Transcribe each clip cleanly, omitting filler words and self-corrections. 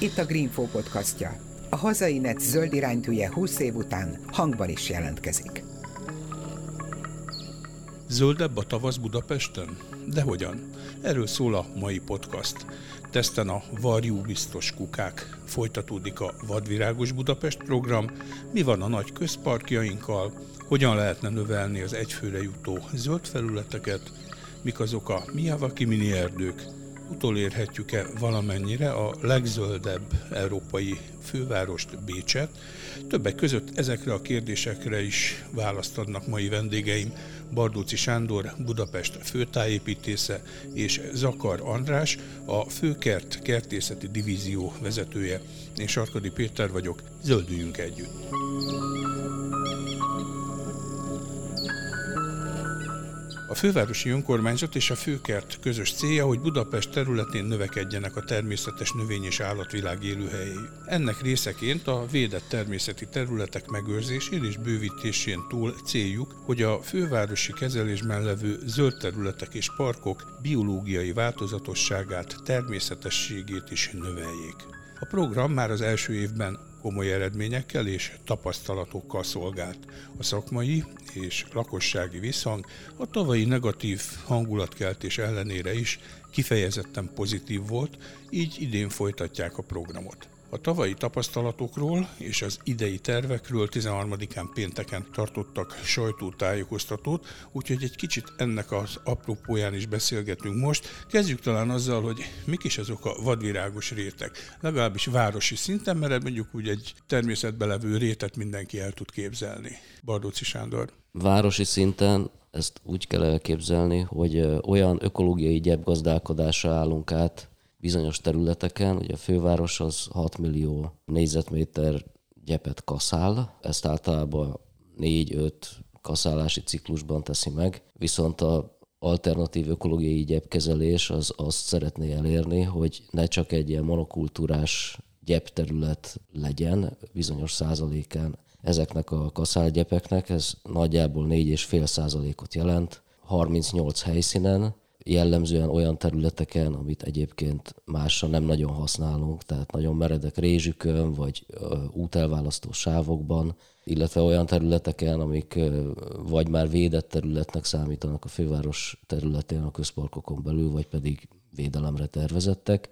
Itt a Greenfo podcastja. A hazai net zöld iránytűje 20 év után hangban is jelentkezik. Zöldebb a tavasz Budapesten? De hogyan? Erről szól a mai podcast. Teszten a varjú biztos kukák. Folytatódik a Vadvirágos Budapest program. Mi van a nagy közparkjainkkal? Hogyan lehetne növelni az egyfőre jutó zöld felületeket? Mik azok a Miyawaki mini erdők? Utolérhetjük-e valamennyire a legzöldebb európai fővárost, Bécset? Többek között ezekre a kérdésekre is választ adnak mai vendégeim, Bardóczi Sándor, Budapest főtájépítésze, és Zakar András, a Főkert kertészeti divízió vezetője. Én Sarkodi Péter vagyok, zöldüljünk együtt! A fővárosi önkormányzat és a Főkert közös célja, hogy Budapest területén növekedjenek a természetes növény- és állatvilág élőhelyei. Ennek részeként a védett természeti területek megőrzésén és bővítésén túl céljuk, hogy a fővárosi kezelésben levő zöld területek és parkok biológiai változatosságát, természetességét is növeljék. A program már az első évben komoly eredményekkel és tapasztalatokkal szolgált. A szakmai és lakossági visszhang a tavalyi negatív hangulatkeltés ellenére is kifejezetten pozitív volt, így idén folytatják a programot. A tavalyi tapasztalatokról és az idei tervekről 13-án pénteken tartottak sajtótájékoztatót, úgyhogy egy kicsit ennek az apropóján is beszélgetünk most. Kezdjük talán azzal, hogy mik is azok a vadvirágos rétek, legalábbis városi szinten, mert mondjuk úgy egy természetben levő rétet mindenki el tud képzelni. Bardóczi Sándor. Városi szinten ezt úgy kell elképzelni, hogy olyan ökológiai gyepgazdálkodásra állunk át, bizonyos területeken, ugye a főváros az 6 millió négyzetméter gyepet kaszál, ezt általában 4-5 kaszálási ciklusban teszi meg, viszont a alternatív ökológiai gyepkezelés az azt szeretné elérni, hogy ne csak egy ilyen monokultúrás gyepterület legyen bizonyos százalékán. Ezeknek a kaszálgyepeknek ez nagyjából 4,5% jelent, 38 helyszínen, jellemzően olyan területeken, amit egyébként másra nem nagyon használunk, tehát nagyon meredek rézsükön, vagy útelválasztó sávokban, illetve olyan területeken, amik vagy már védett területnek számítanak a főváros területén, a közparkokon belül, vagy pedig védelemre tervezettek.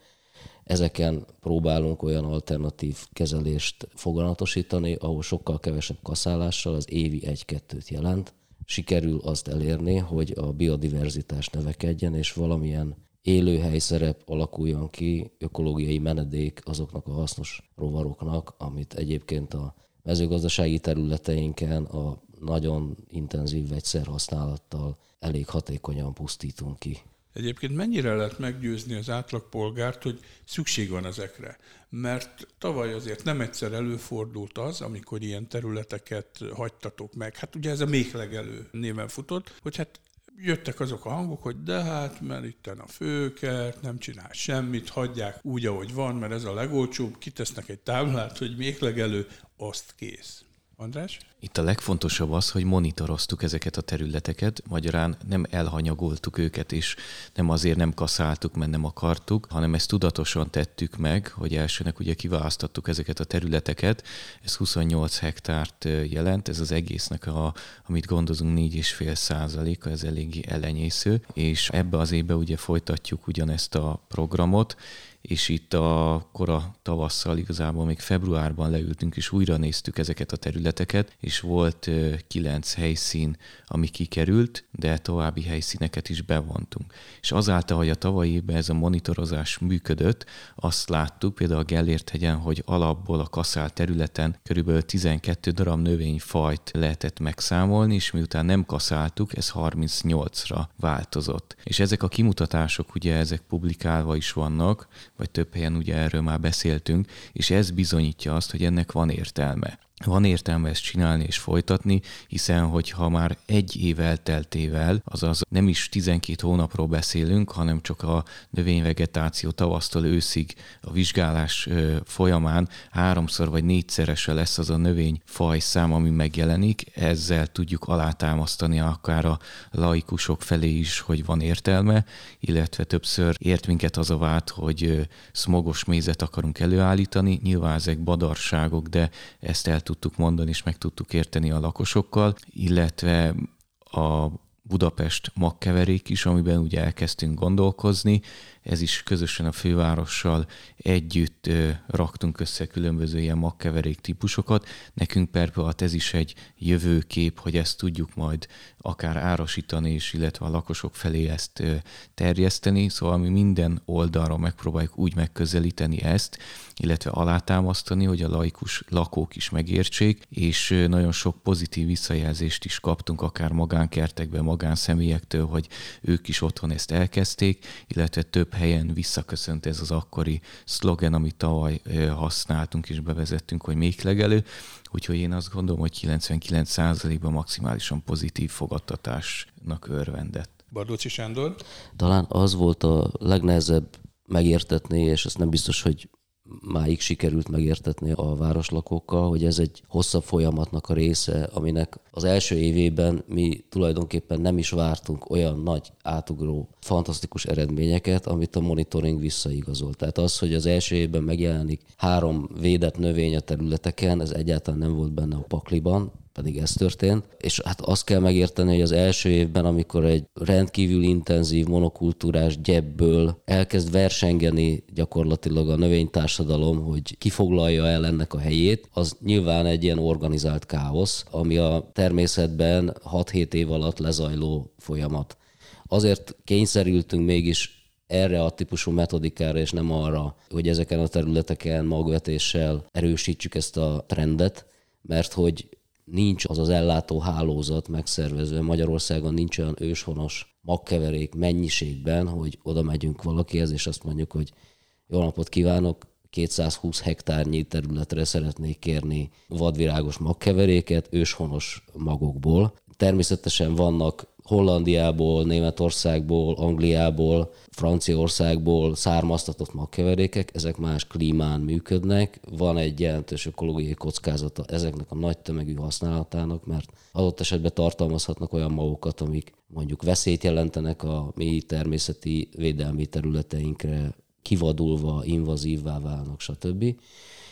Ezeken próbálunk olyan alternatív kezelést foganatosítani, ahol sokkal kevesebb kaszálással, az évi 1-2-t jelent. Sikerül azt elérni, hogy a biodiverzitás növekedjen, és valamilyen élőhelyszerep alakuljon ki, ökológiai menedék azoknak a hasznos rovaroknak, amit egyébként a mezőgazdasági területeinken a nagyon intenzív vegyszerhasználattal elég hatékonyan pusztítunk ki. Egyébként mennyire lehet meggyőzni az átlagpolgárt, hogy szükség van ezekre? Mert tavaly azért nem egyszer előfordult az, amikor ilyen területeket hagytatok meg. Hát ugye ez a méhlegelő néven futott, hogy hát jöttek azok a hangok, hogy de hát, mert itten a Főkert nem csinál semmit, hagyják úgy, ahogy van, mert ez a legolcsóbb, kitesznek egy táblát, hogy méhlegelő, azt kész. András? Itt a legfontosabb az, hogy monitoroztuk ezeket a területeket, magyarán nem elhanyagoltuk őket, és nem azért nem kaszáltuk, mert nem akartuk, hanem ezt tudatosan tettük meg, hogy elsőnek ugye kiválasztottuk ezeket a területeket, ez 28 hektárt jelent, ez az egésznek, amit gondozunk 4,5%, ez eléggé elenyésző, és ebbe az évben ugye folytatjuk ugyanezt a programot, és itt a kora tavasszal, igazából még februárban leültünk, és újra néztük ezeket a területeket, és volt 9 helyszín, ami kikerült, de további helyszíneket is bevontunk. És azáltal, hogy a tavalyi évben ez a monitorozás működött, azt láttuk például a Gellért-hegyen, hogy alapból a kaszál területen körülbelül 12 darab növényfajt lehetett megszámolni, és miután nem kaszáltuk, ez 38-ra változott. És ezek a kimutatások, ugye ezek publikálva is vannak, vagy több helyen ugye erről már beszéltünk, és ez bizonyítja azt, hogy ennek van értelme. van értelme ezt csinálni és folytatni, hiszen hogyha már egy év elteltével, azaz nem is 12 hónapról beszélünk, hanem csak a növényvegetáció tavasztól őszig a vizsgálás folyamán 3-szor vagy 4-szerese lesz az a növényfaj szám, ami megjelenik, ezzel tudjuk alátámasztani akár a laikusok felé is, hogy van értelme, illetve többször ért minket az a vád, hogy szmogos mézet akarunk előállítani, nyilván ezek badarságok, de ezt el tudtuk mondani, és meg tudtuk érteni a lakosokkal, illetve a Budapest magkeverék is, amiben ugye elkezdtünk gondolkozni. Ez is közösen a fővárossal együtt raktunk össze különböző ilyen magkeverék típusokat. Nekünk perpillanat ez is egy jövőkép, hogy ezt tudjuk majd akár árasítani, és illetve a lakosok felé ezt terjeszteni. Szóval mi minden oldalra megpróbáljuk úgy megközelíteni ezt, illetve alátámasztani, hogy a laikus lakók is megértsék, és nagyon sok pozitív visszajelzést is kaptunk akár magánkertekben, magánszemélyektől, hogy ők is otthon ezt elkezdték, illetve több helyen visszaköszönt ez az akkori szlogen, amit tavaly használtunk és bevezettünk, hogy még legelő. Úgyhogy én azt gondolom, hogy 99%-ban maximálisan pozitív fogadtatásnak örvendett. Bardóczi Sándor? Talán az volt a legnehezebb megértetni, és azt nem biztos, hogy máig sikerült megértetni a városlakókkal, hogy ez egy hosszabb folyamatnak a része, aminek az első évében mi tulajdonképpen nem is vártunk olyan nagy átugró, fantasztikus eredményeket, amit a monitoring visszaigazolt. Tehát az, hogy az első évben megjelenik 3 védett növény a területeken, ez egyáltalán nem volt benne a pakliban, pedig ez történt, és hát azt kell megérteni, hogy az első évben, amikor egy rendkívül intenzív monokultúrás gyebből elkezd versengeni gyakorlatilag a növénytársadalom, hogy kifoglalja el ennek a helyét, az nyilván egy ilyen organizált káosz, ami a természetben 6-7 év alatt lezajló folyamat. Azért kényszerültünk mégis erre a típusú metodikára, és nem arra, hogy ezeken a területeken magvetéssel erősítsük ezt a trendet, mert hogy nincs az az ellátó hálózat megszervezve. Magyarországon nincs olyan őshonos magkeverék mennyiségben, hogy oda megyünk valakihez, és azt mondjuk, hogy jó napot kívánok, 220 hektárnyi területre szeretnék kérni vadvirágos magkeveréket őshonos magokból. Természetesen vannak Hollandiából, Németországból, Angliából, Franciaországból származtatott magkeverékek, ezek más klímán működnek, van egy jelentős ökológiai kockázata ezeknek a nagy tömegű használatának, mert adott esetben tartalmazhatnak olyan magokat, amik mondjuk veszélyt jelentenek a mi természeti védelmi területeinkre, kivadulva, invazívvá válnak, stb.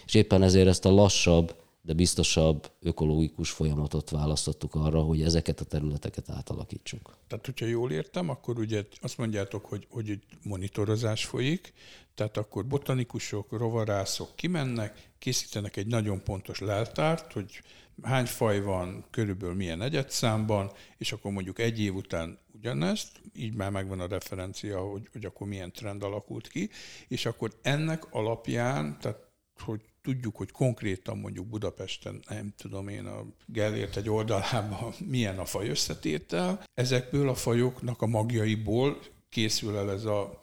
És éppen ezért ezt a lassabb, de biztosabb ökológikus folyamatot választottuk arra, hogy ezeket a területeket átalakítsuk. Tehát, hogyha jól értem, akkor ugye azt mondjátok, hogy egy monitorozás folyik, tehát akkor botanikusok, rovarászok kimennek, készítenek egy nagyon pontos leltárt, hogy hány faj van, körülbelül milyen egyedszámban, és akkor mondjuk egy év után ugyanezt, így már megvan a referencia, hogy akkor milyen trend alakult ki, és akkor ennek alapján, tehát hogy tudjuk, hogy konkrétan mondjuk Budapesten, nem tudom én, a Gellért egy oldalában milyen a faj összetétel. Ezekből a fajoknak a magjaiból készül el ez a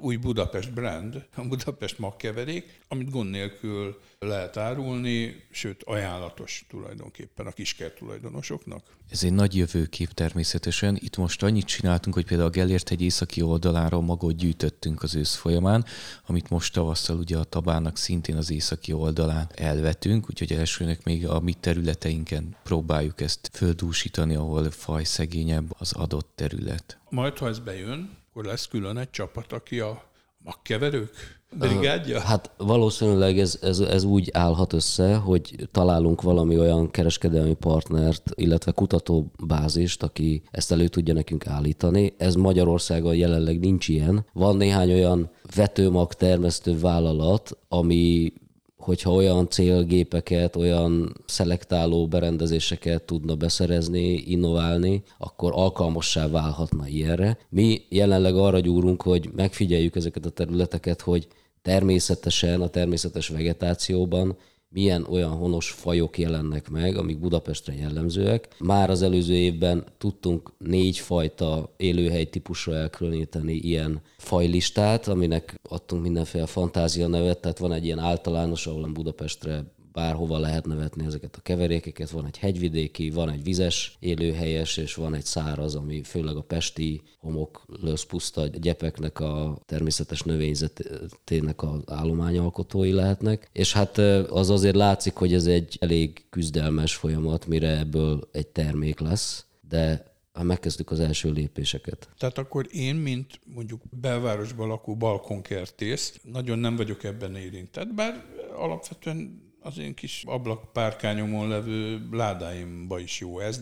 új Budapest brand, a Budapest magkeverék, amit gond nélkül lehet árulni, sőt ajánlatos tulajdonképpen a kiskert tulajdonosoknak. Ez egy nagy jövőkép természetesen. Itt most annyit csináltunk, hogy például a Gellért egy északi oldaláról magot gyűjtöttünk az ősz folyamán, amit most tavasszal ugye a Tabának szintén az északi oldalán elvetünk, úgyhogy elsőnek még a mi területeinken próbáljuk ezt földúsítani, ahol fajszegényebb az adott terület. Majd, ha ez bejön, akkor lesz külön egy csapat, aki a magkeverők brigádja? Hát valószínűleg ez úgy állhat össze, hogy találunk valami olyan kereskedelmi partnert, illetve kutatóbázist, aki ezt elő tudja nekünk állítani. Ez Magyarországon jelenleg nincs ilyen. Van néhány olyan vetőmag termesztő vállalat, ami, hogyha olyan célgépeket, olyan szelektáló berendezéseket tudna beszerezni, innoválni, akkor alkalmassá válhatna ilyenre. Mi jelenleg arra gyúrunk, hogy megfigyeljük ezeket a területeket, hogy természetesen a természetes vegetációban milyen olyan honos fajok jelennek meg, amik Budapestre jellemzőek. Már az előző évben tudtunk 4 fajta élőhely típusra elkülöníteni ilyen fajlistát, aminek adtunk mindenféle fantázia nevet, tehát van egy ilyen általános, ahol Budapestre bárhova lehetne vetni ezeket a keverékeket. Van egy hegyvidéki, van egy vizes élőhelyes, és van egy száraz, ami főleg a pesti homoklőszpuszta gyepeknek a természetes növényzetének az állományalkotói lehetnek. És hát az azért látszik, hogy ez egy elég küzdelmes folyamat, mire ebből egy termék lesz, de megkezdtük az első lépéseket. Tehát akkor én, mint mondjuk belvárosban lakó balkonkertész, nagyon nem vagyok ebben érintett, bár alapvetően az én kis ablakpárkányomon levő ládáimba is jó ez,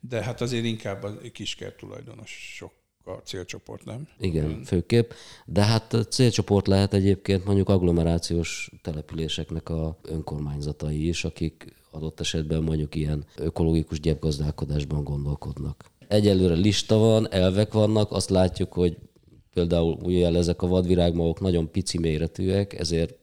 de hát azért inkább a kiskert tulajdonosok a célcsoport, nem? Igen, főképp. De hát célcsoport lehet egyébként mondjuk agglomerációs településeknek a önkormányzatai is, akik adott esetben mondjuk ilyen ökológikus gyepgazdálkodásban gondolkodnak. Egyelőre lista van, elvek vannak, azt látjuk, hogy például ugyan ezek a vadvirágmagok nagyon pici méretűek, ezért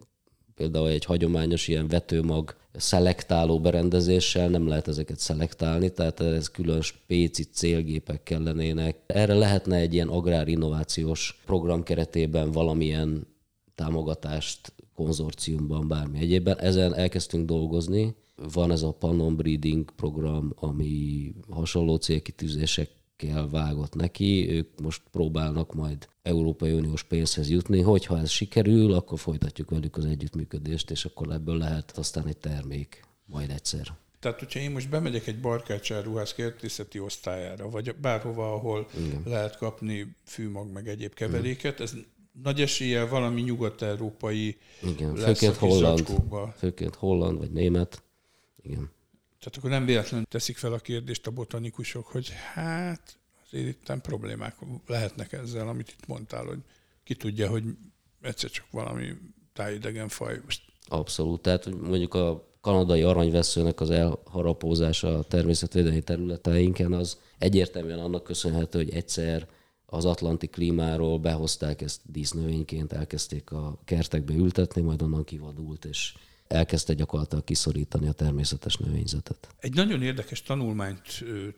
például egy hagyományos ilyen vetőmag szelektáló berendezéssel nem lehet ezeket szelektálni, tehát ez külön spéci célgépek kellenének. Erre lehetne egy ilyen agrárinnovációs program keretében valamilyen támogatást konzorciumban, bármi egyébben. Ezen elkezdtünk dolgozni. Van ez a Pannon Breeding program, ami hasonló célkitűzésekkel vágott neki. Ők most próbálnak majd Európai Uniós pénzhez jutni. Hogyha ez sikerül, akkor folytatjuk velük az együttműködést, és akkor ebből lehet aztán egy termék majd egyszer. Tehát, hogyha én most bemegyek egy barkácsáruház kertészeti osztályára, vagy bárhova, ahol lehet kapni fűmag meg egyéb keveréket, ez nagy eséllyel valami nyugat-európai lesz a kis zacskókba. Főként holland vagy német. Igen. Tehát akkor nem véletlenül teszik fel a kérdést a botanikusok, hogy hát azért itt problémák lehetnek ezzel, amit itt mondtál, hogy ki tudja, hogy egyszer csak valami tájidegen faj. Abszolút. Tehát mondjuk a kanadai aranyveszőnek az elharapózása a természetvédelmi területeinken az egyértelműen annak köszönhető, hogy egyszer az atlanti klímáról behozták ezt dísznövényként, elkezdték a kertekbe ültetni, majd onnan kivadult, és elkezdte gyakorlatilag kiszorítani a természetes növényzetet. Egy nagyon érdekes tanulmányt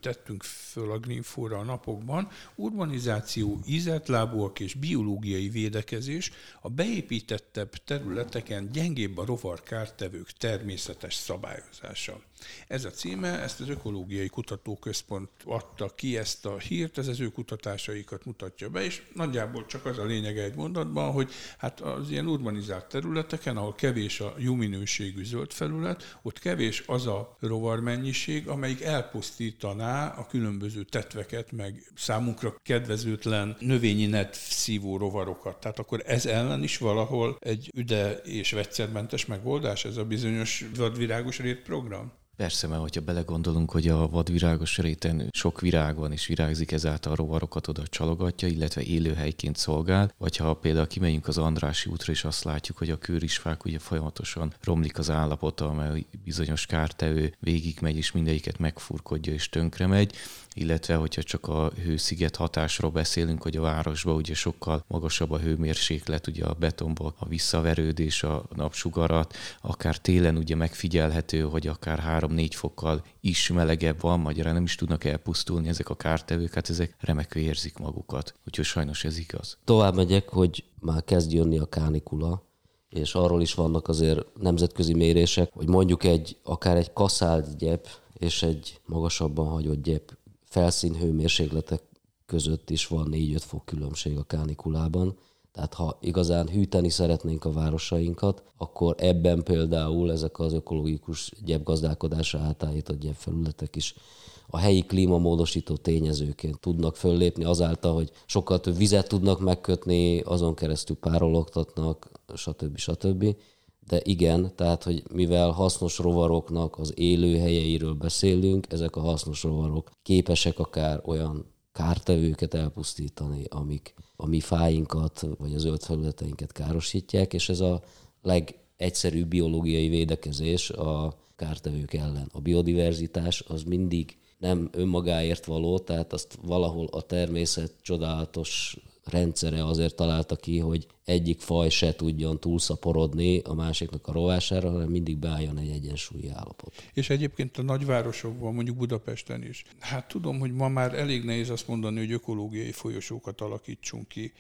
tettünk föl a Greenfóra a napokban. Urbanizáció, ízeltlábúak és biológiai védekezés a beépítettebb területeken gyengébb a rovarkártevők természetes szabályozása. Ez a címe, ezt az Ökológiai Kutatóközpont adta ki ezt a hírt, ez az ő kutatásaikat mutatja be, és nagyjából csak az a lényege egy mondatban, hogy hát az ilyen urbanizált területeken, ahol kevés a jó minőségű zöld felület, ott kevés az a rovarmennyiség, amelyik elpusztítaná a különböző tetveket, meg számunkra kedvezőtlen növényi net szívó rovarokat. Tehát akkor ez ellen is valahol egy üde és vegyszermentes megoldás, ez a bizonyos vadvirágos rét program? Persze, mert hogyha belegondolunk, hogy a vadvirágos réten sok virág van és virágzik, ezáltal a rovarokat oda csalogatja, illetve élőhelyként szolgál, vagy ha például kimegyünk az Andrássy útra, és azt látjuk, hogy a kőrisfák ugye folyamatosan romlik az állapota, mert bizonyos kártevő végigmegy, és mindegyiket megfurkodja és tönkre megy, illetve hogyha csak a hősziget hatásról beszélünk, hogy a városban ugye sokkal magasabb a hőmérséklet, ugye a betonban a visszaverődés, a napsugarat, akár télen ugye megfigyelhető, hogy akár 3-4 fokkal is melegebb van, magyarán nem is tudnak elpusztulni ezek a kártevők, hát ezek remekül érzik magukat. Úgyhogy sajnos ez igaz. Tovább megyek, hogy már kezd jönni a kánikula, és arról is vannak azért nemzetközi mérések, hogy mondjuk akár egy kaszált gyep és egy magasabban hagyott gyep felszínhőmérsékletek között is van 4-5 fok különbség a kánikulában. Tehát ha igazán hűteni szeretnénk a városainkat, akkor ebben például ezek az ökológikus gyepgazdálkodásra átállított gyepfelületek is a helyi klímamódosító tényezőként tudnak föllépni azáltal, hogy sokkal több vizet tudnak megkötni, azon keresztül párologtatnak, stb. Stb. De igen, tehát, hogy mivel hasznos rovaroknak az élőhelyeiről beszélünk, ezek a hasznos rovarok képesek akár olyan kártevőket elpusztítani, amik a mi fáinkat vagy az zöld felületeinket károsítják, és ez a legegyszerűbb biológiai védekezés a kártevők ellen. A biodiverzitás az mindig nem önmagáért való, tehát azt valahol a természet csodálatos rendszere azért találta ki, hogy egyik faj se tudjon túlszaporodni a másiknak a rovására, hanem mindig beálljon egy egyensúlyi állapot. És egyébként a nagyvárosokban, mondjuk Budapesten is. Hát tudom, hogy ma már elég nehéz azt mondani, hogy ökológiai folyosókat alakítsunk ki,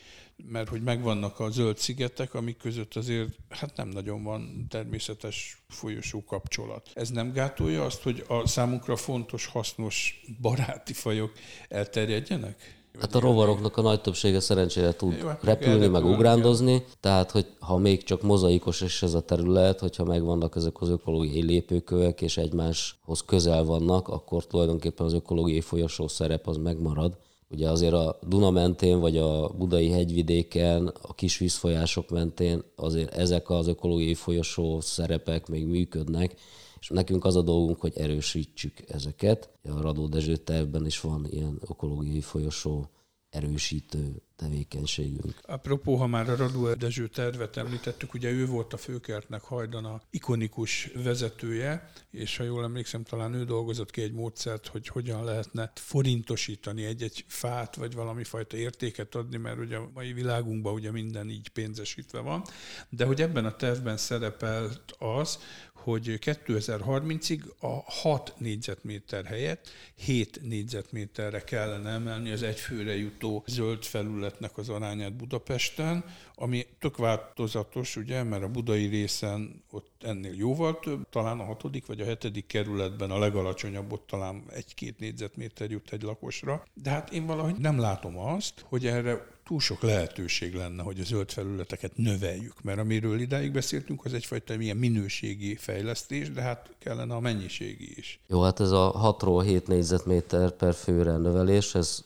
mert hogy megvannak a zöld szigetek, amik között azért hát nem nagyon van természetes folyosó kapcsolat. Ez nem gátolja azt, hogy a számunkra fontos, hasznos, baráti fajok elterjedjenek? Hát a rovaroknak a nagy többsége szerencsére tud repülni, meg ugrándozni, tehát hogy ha még csak mozaikos is ez a terület, hogyha megvannak ezek az ökológiai lépőkövek és egymáshoz közel vannak, akkor tulajdonképpen az ökológiai folyosó szerep az megmarad. Ugye azért a Duna mentén, vagy a budai hegyvidéken, a kis vízfolyások mentén azért ezek az ökológiai folyosó szerepek még működnek, és nekünk az a dolgunk, hogy erősítsük ezeket. A Radó Dezső tervben is van ilyen ökológiai folyosó erősítő tevékenységünk. Apropó, ha már a Radó Dezső tervet említettük, ugye ő volt a Főkertnek hajdan a ikonikus vezetője, és ha jól emlékszem, talán ő dolgozott ki egy módszert, hogy hogyan lehetne forintosítani egy-egy fát, vagy valami fajta értéket adni, mert ugye a mai világunkban ugye minden így pénzesítve van, de hogy ebben a tervben szerepelt az, hogy 2030-ig a 6 négyzetméter helyett 7 négyzetméterre kellene emelni az egyfőre jutó zöld felületnek az arányát Budapesten, ami tök változatos, ugye, mert a budai részen ott ennél jóval több, talán a 6. vagy a 7. kerületben a legalacsonyabb, ott talán 1-2 négyzetméter jut egy lakosra. De hát én valahogy nem látom azt, hogy erre túl sok lehetőség lenne, hogy a zöld felületeket növeljük, mert amiről idáig beszéltünk, az egyfajta milyen minőségi fejlesztés, de hát kellene a mennyiségi is. Jó, hát ez a 6-ról 7 négyzetméter per főre növelés, ez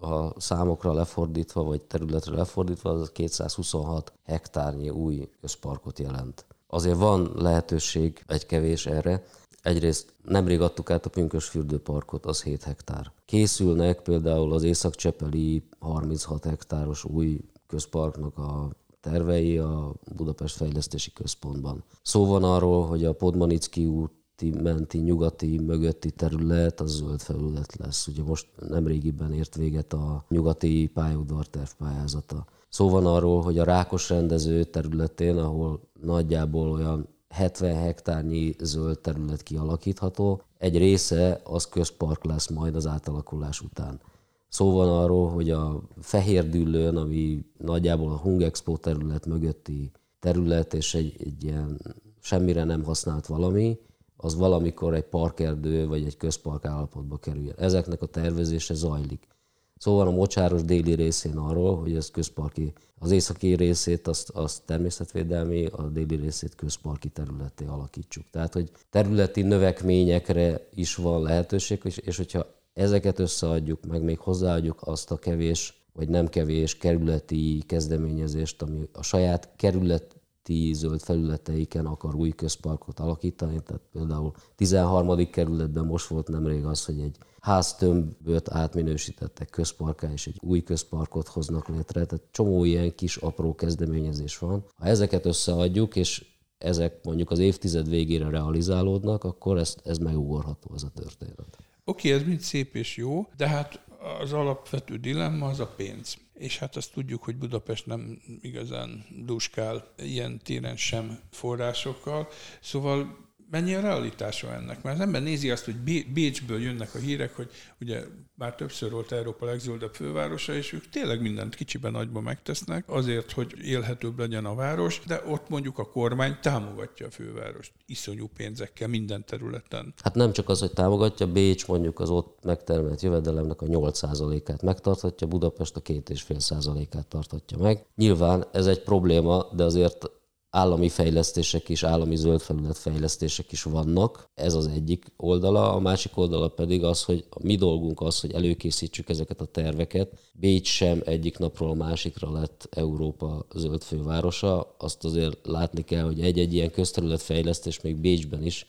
a számokra lefordítva, vagy területre lefordítva, az 226 hektárnyi új közparkot jelent. Azért van lehetőség egy kevés erre. Egyrészt nemrég adtuk át a Pünkös fürdőparkot, az 7 hektár. Készülnek például az Észak-Csepeli 36 hektáros új közparknak a tervei a Budapest Fejlesztési Központban. Szó van arról, hogy a Podmanicki úti menti nyugati mögötti terület az zöld felület lesz. Ugye most nemrégiben ért véget a nyugati pályaudvar tervpályázata. Szó van arról, hogy a Rákos rendező területén, ahol nagyjából olyan 70 hektárnyi zöld terület kialakítható, egy része az közpark lesz majd az átalakulás után. Szó van arról, hogy a Fehérdüllőn, ami nagyjából a Hungexpo terület mögötti terület, és egy ilyen semmire nem használt valami, az valamikor egy parkerdő vagy egy közpark állapotba kerül. Ezeknek a tervezése zajlik. Szóval a Mocsáros déli részén arról, hogy ez közparki, az északi részét azt természetvédelmi, a déli részét közparki területté alakítsuk. Tehát, hogy területi növekményekre is van lehetőség, és hogyha ezeket összeadjuk, meg még hozzáadjuk azt a kevés, vagy nem kevés kerületi kezdeményezést, ami a saját kerületi zöld felületeiken akar új közparkot alakítani. Tehát például 13. kerületben most volt nemrég az, hogy egy háztömböt átminősítettek közparká, és egy új közparkot hoznak létre, tehát csomó ilyen kis apró kezdeményezés van. Ha ezeket összeadjuk, és ezek mondjuk az évtized végére realizálódnak, akkor ez megugorható, ez a történet. Oké, ez mind szép és jó, de hát az alapvető dilemma az a pénz. És hát azt tudjuk, hogy Budapest nem igazán dúskál ilyen téren sem forrásokkal, szóval mennyi a realitása ennek? Mert az ember nézi azt, hogy Bécsből jönnek a hírek, hogy ugye már többször volt Európa legzöldebb fővárosa, és ők tényleg mindent kicsiben nagyba megtesznek azért, hogy élhetőbb legyen a város, de ott mondjuk a kormány támogatja a fővárost iszonyú pénzekkel minden területen. Hát nem csak az, hogy támogatja, Bécs mondjuk az ott megtermelt jövedelemnek a 8%-át megtarthatja, Budapest a 2,5%-át tarthatja meg. Nyilván ez egy probléma, de azért állami fejlesztések is, állami zöldfelület fejlesztések is vannak. Ez az egyik oldala. A másik oldala pedig az, hogy a mi dolgunk az, hogy előkészítsük ezeket a terveket. Bécs sem egyik napról a másikra lett Európa zöld fővárosa. Azt azért látni kell, hogy egy-egy ilyen közterületfejlesztés még Bécsben is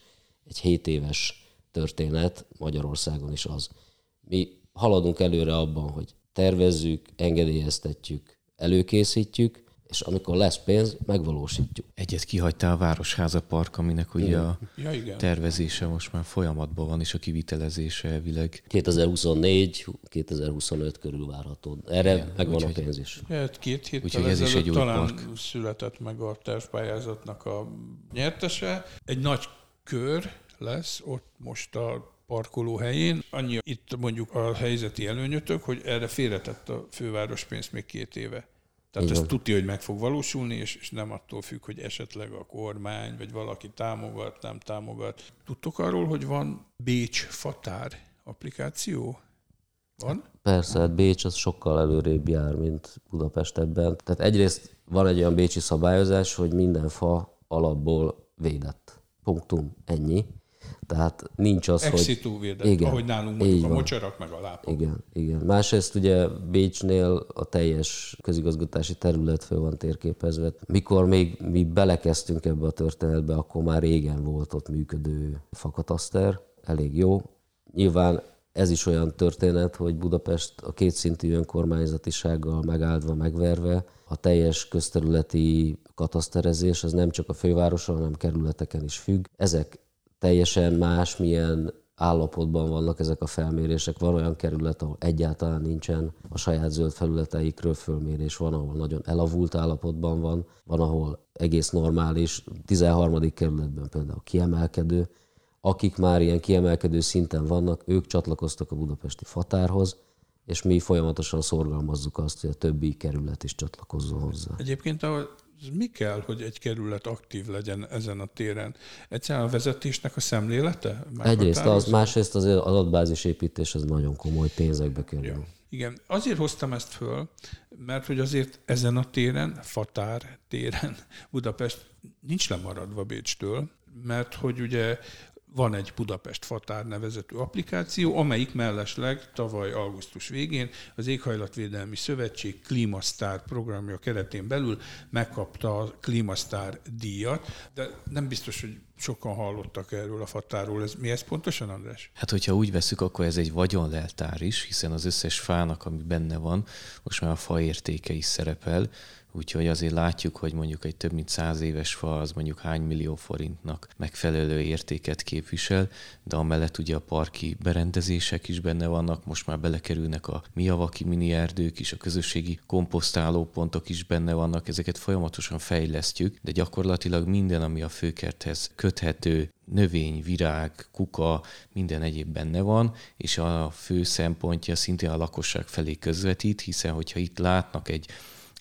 egy 7 éves történet, Magyarországon is az. Mi haladunk előre abban, hogy tervezzük, engedélyeztetjük, előkészítjük, és amikor lesz pénz, megvalósítjuk. Egyet kihagytál, a Városháza Park, aminek ugye a tervezése most már folyamatban van, és a kivitelezése elvileg. 2024-2025 körül várható. Erre igen, megvan a pénz is. Két héttel ezelőtt talán született meg a tervpályázatnak a nyertese. Egy nagy kör lesz ott most a parkoló helyén. Annyi itt mondjuk a helyzeti előnyötök, hogy erre félretett a főváros pénzt még 2 éve. Tehát ez tudja, hogy meg fog valósulni, és nem attól függ, hogy esetleg a kormány, vagy valaki támogat, nem támogat. Tudtok arról, hogy van Bécs fatár applikáció? Van? Persze, hát Bécs az sokkal előrébb jár, mint Budapest ebben. Tehát egyrészt van egy olyan bécsi szabályozás, hogy minden fa alapból védett. Punktum, ennyi. Tehát nincs az, hogy... Ex-situ védett, igen, ahogy nálunk mondjuk a mocsarak meg a lápok. Igen, igen. Másrészt ugye Bécsnél a teljes közigazgatási terület föl van térképezve. Mikor még mi belekezdtünk ebbe a történetbe, akkor már régen volt ott működő fakataszter. Elég jó. Nyilván ez is olyan történet, hogy Budapest a kétszintű önkormányzatisággal megáldva, megverve, a teljes közterületi kataszterezés az nem csak a fővároson, hanem kerületeken is függ. Ezek teljesen más, milyen állapotban vannak ezek a felmérések. Van olyan kerület, ahol egyáltalán nincsen a saját zöld felületeikről fölmérés, van, ahol nagyon elavult állapotban van, van, ahol egész normális, 13. kerületben például kiemelkedő. Akik már ilyen kiemelkedő szinten vannak, ők csatlakoztak a budapesti fatárhoz, és mi folyamatosan szorgalmazzuk azt, hogy a többi kerület is csatlakozzon hozzá. Egyébként ahol mi kell, hogy egy kerület aktív legyen ezen a téren? Egyszerűen a vezetésnek a szemlélete? Egyrészt, másrészt az adatbázis építés az nagyon komoly pénzekbe kerül. Jó. Igen, azért hoztam ezt föl, mert hogy azért ezen a téren, Fatár téren Budapest nincs lemaradva Bécstől, mert hogy ugye van egy Budapest fatár nevezetű applikáció, amelyik mellesleg tavaly augusztus végén az Éghajlatvédelmi Szövetség Klímasztár programja keretén belül megkapta a Klímasztár díjat, de nem biztos, hogy sokan hallottak erről a fatárról. Mi ez pontosan, András? Hát, hogyha úgy veszük, akkor ez egy vagyonleltár is, hiszen az összes fának, ami benne van, most már a faértéke is szerepel, úgyhogy azért látjuk, hogy mondjuk egy több mint 100 éves fa az mondjuk hány millió forintnak megfelelő értéket képvisel, de amellett ugye a parki berendezések is benne vannak, most már belekerülnek a Miyawaki mini erdők is, a közösségi komposztálópontok is benne vannak, ezeket folyamatosan fejlesztjük, de gyakorlatilag minden, ami a Főkerthez köthető, növény, virág, kuka, minden egyéb benne van, és a fő szempontja szintén a lakosság felé közvetít, hiszen hogyha itt látnak egy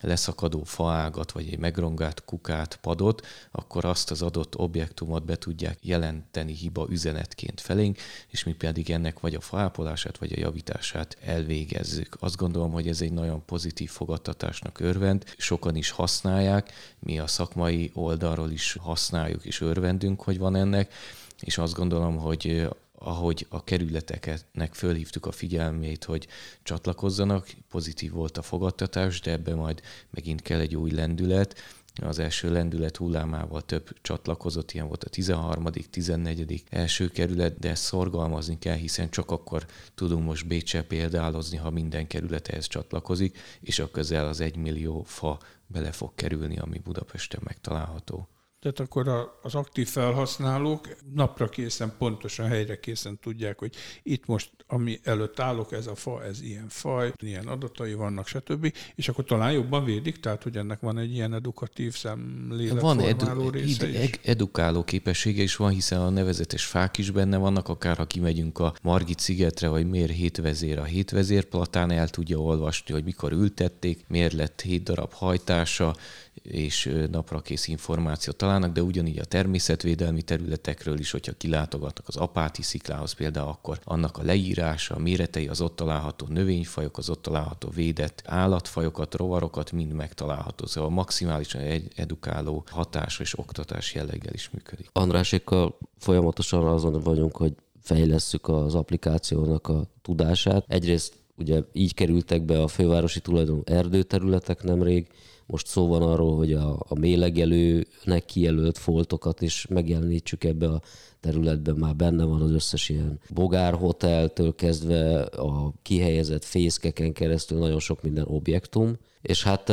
leszakadó faágat, vagy egy megrongált kukát, padot, akkor azt az adott objektumot be tudják jelenteni hiba üzenetként felénk, és mi pedig ennek vagy a faápolását, vagy a javítását elvégezzük. Azt gondolom, hogy ez egy nagyon pozitív fogadtatásnak örvend, sokan is használják, mi a szakmai oldalról is használjuk, és örvendünk, hogy van ennek, és azt gondolom, hogy ahogy a kerületeknek fölhívtuk a figyelmét, hogy csatlakozzanak, pozitív volt a fogadtatás, de ebben majd megint kell egy új lendület. Az első lendület hullámával több csatlakozott, ilyen volt a 13., 14. első kerület, de ezt szorgalmazni kell, hiszen csak akkor tudunk most Béccsel példálozni, ha minden kerület ehhez csatlakozik, és a közel az 1 millió fa bele fog kerülni, ami Budapesten megtalálható. Tehát akkor az aktív felhasználók napra készen, pontosan helyre készen tudják, hogy itt most, ami előtt állok, ez a fa, ez ilyen faj, ilyen adatai vannak, stb. És akkor talán jobban védik, tehát hogy ennek van egy ilyen edukatív szemléletformáló része is. Edukáló képessége is van, hiszen a nevezetes fák is benne vannak, akár ha kimegyünk a Margit-szigetre, vagy miért hétvezér a hétvezérplatán, el tudja olvasni, hogy mikor ültették, miért lett 7 darab hajtása, és naprakész információt találnak, de ugyanígy a természetvédelmi területekről is, hogyha kilátogatnak az Apáti sziklához például, akkor annak a leírása, a méretei, az ott található növényfajok, az ott található védett állatfajokat, rovarokat mind megtalálható. Szóval maximálisan edukáló hatás és oktatás jelleggel is működik. Andrásékkal folyamatosan azon vagyunk, hogy fejlesszük az applikációnak a tudását. Egyrészt Ugye így kerültek be a fővárosi tulajdonú erdőterületek nemrég, most szó van arról, hogy a mélegelőnek kijelölt foltokat is megjelenítsük ebbe a területben, már benne van az összes ilyen bogárhoteltől kezdve a kihelyezett fészkeken keresztül nagyon sok minden objektum, és hát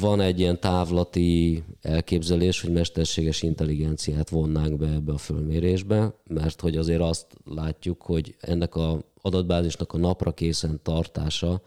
van egy ilyen távlati elképzelés, hogy mesterséges intelligenciát vonnánk be ebbe a fölmérésbe, mert hogy azért azt látjuk, hogy ennek az adatbázisnak a napra készen tartása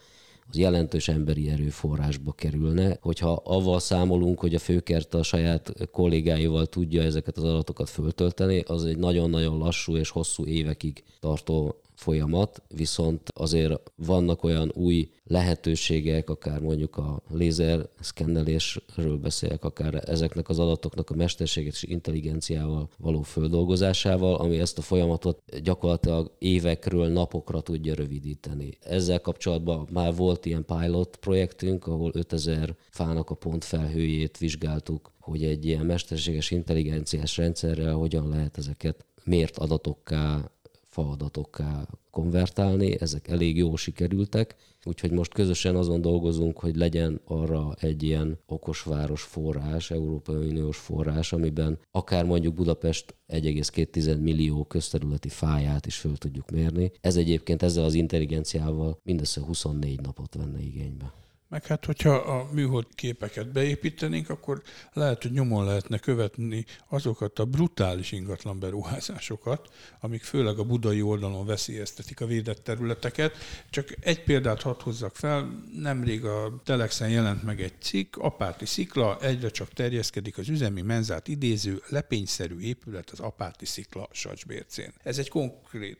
az jelentős emberi erőforrásba kerülne. Hogyha avval számolunk, hogy a Főkert a saját kollégáival tudja ezeket az adatokat föltölteni, az egy nagyon-nagyon lassú és hosszú évekig tartó folyamat, viszont azért vannak olyan új lehetőségek, akár mondjuk a lézerszkennelésről beszélek, akár ezeknek az adatoknak a mesterséges intelligenciával való földolgozásával, ami ezt a folyamatot gyakorlatilag évekről napokra tudja rövidíteni. Ezzel kapcsolatban már volt ilyen pilot projektünk, ahol 5000 fának a pontfelhőjét vizsgáltuk, hogy egy ilyen mesterséges intelligenciás rendszerrel hogyan lehet ezeket mért adatokká, faadatokkal konvertálni, ezek elég jól sikerültek, úgyhogy most közösen azon dolgozunk, hogy legyen arra egy ilyen okosváros forrás, Európai Uniós forrás, amiben akár mondjuk Budapest 1,2 millió közterületi fáját is föl tudjuk mérni. Ez egyébként ezzel az intelligenciával mindössze 24 napot venne igénybe. Meg hát, hogyha a műhold képeket beépítenénk, akkor lehet, hogy nyomon lehetne követni azokat a brutális ingatlan beruházásokat, amik főleg a budai oldalon veszélyeztetik a védett területeket. Csak egy példát hadd hozzak fel, nemrég a Telexen jelent meg egy cikk, Apáti szikla, egyre csak terjeszkedik az üzemi menzát idéző lepényszerű épület az Apáti szikla Sacsbércén. Ez egy konkrét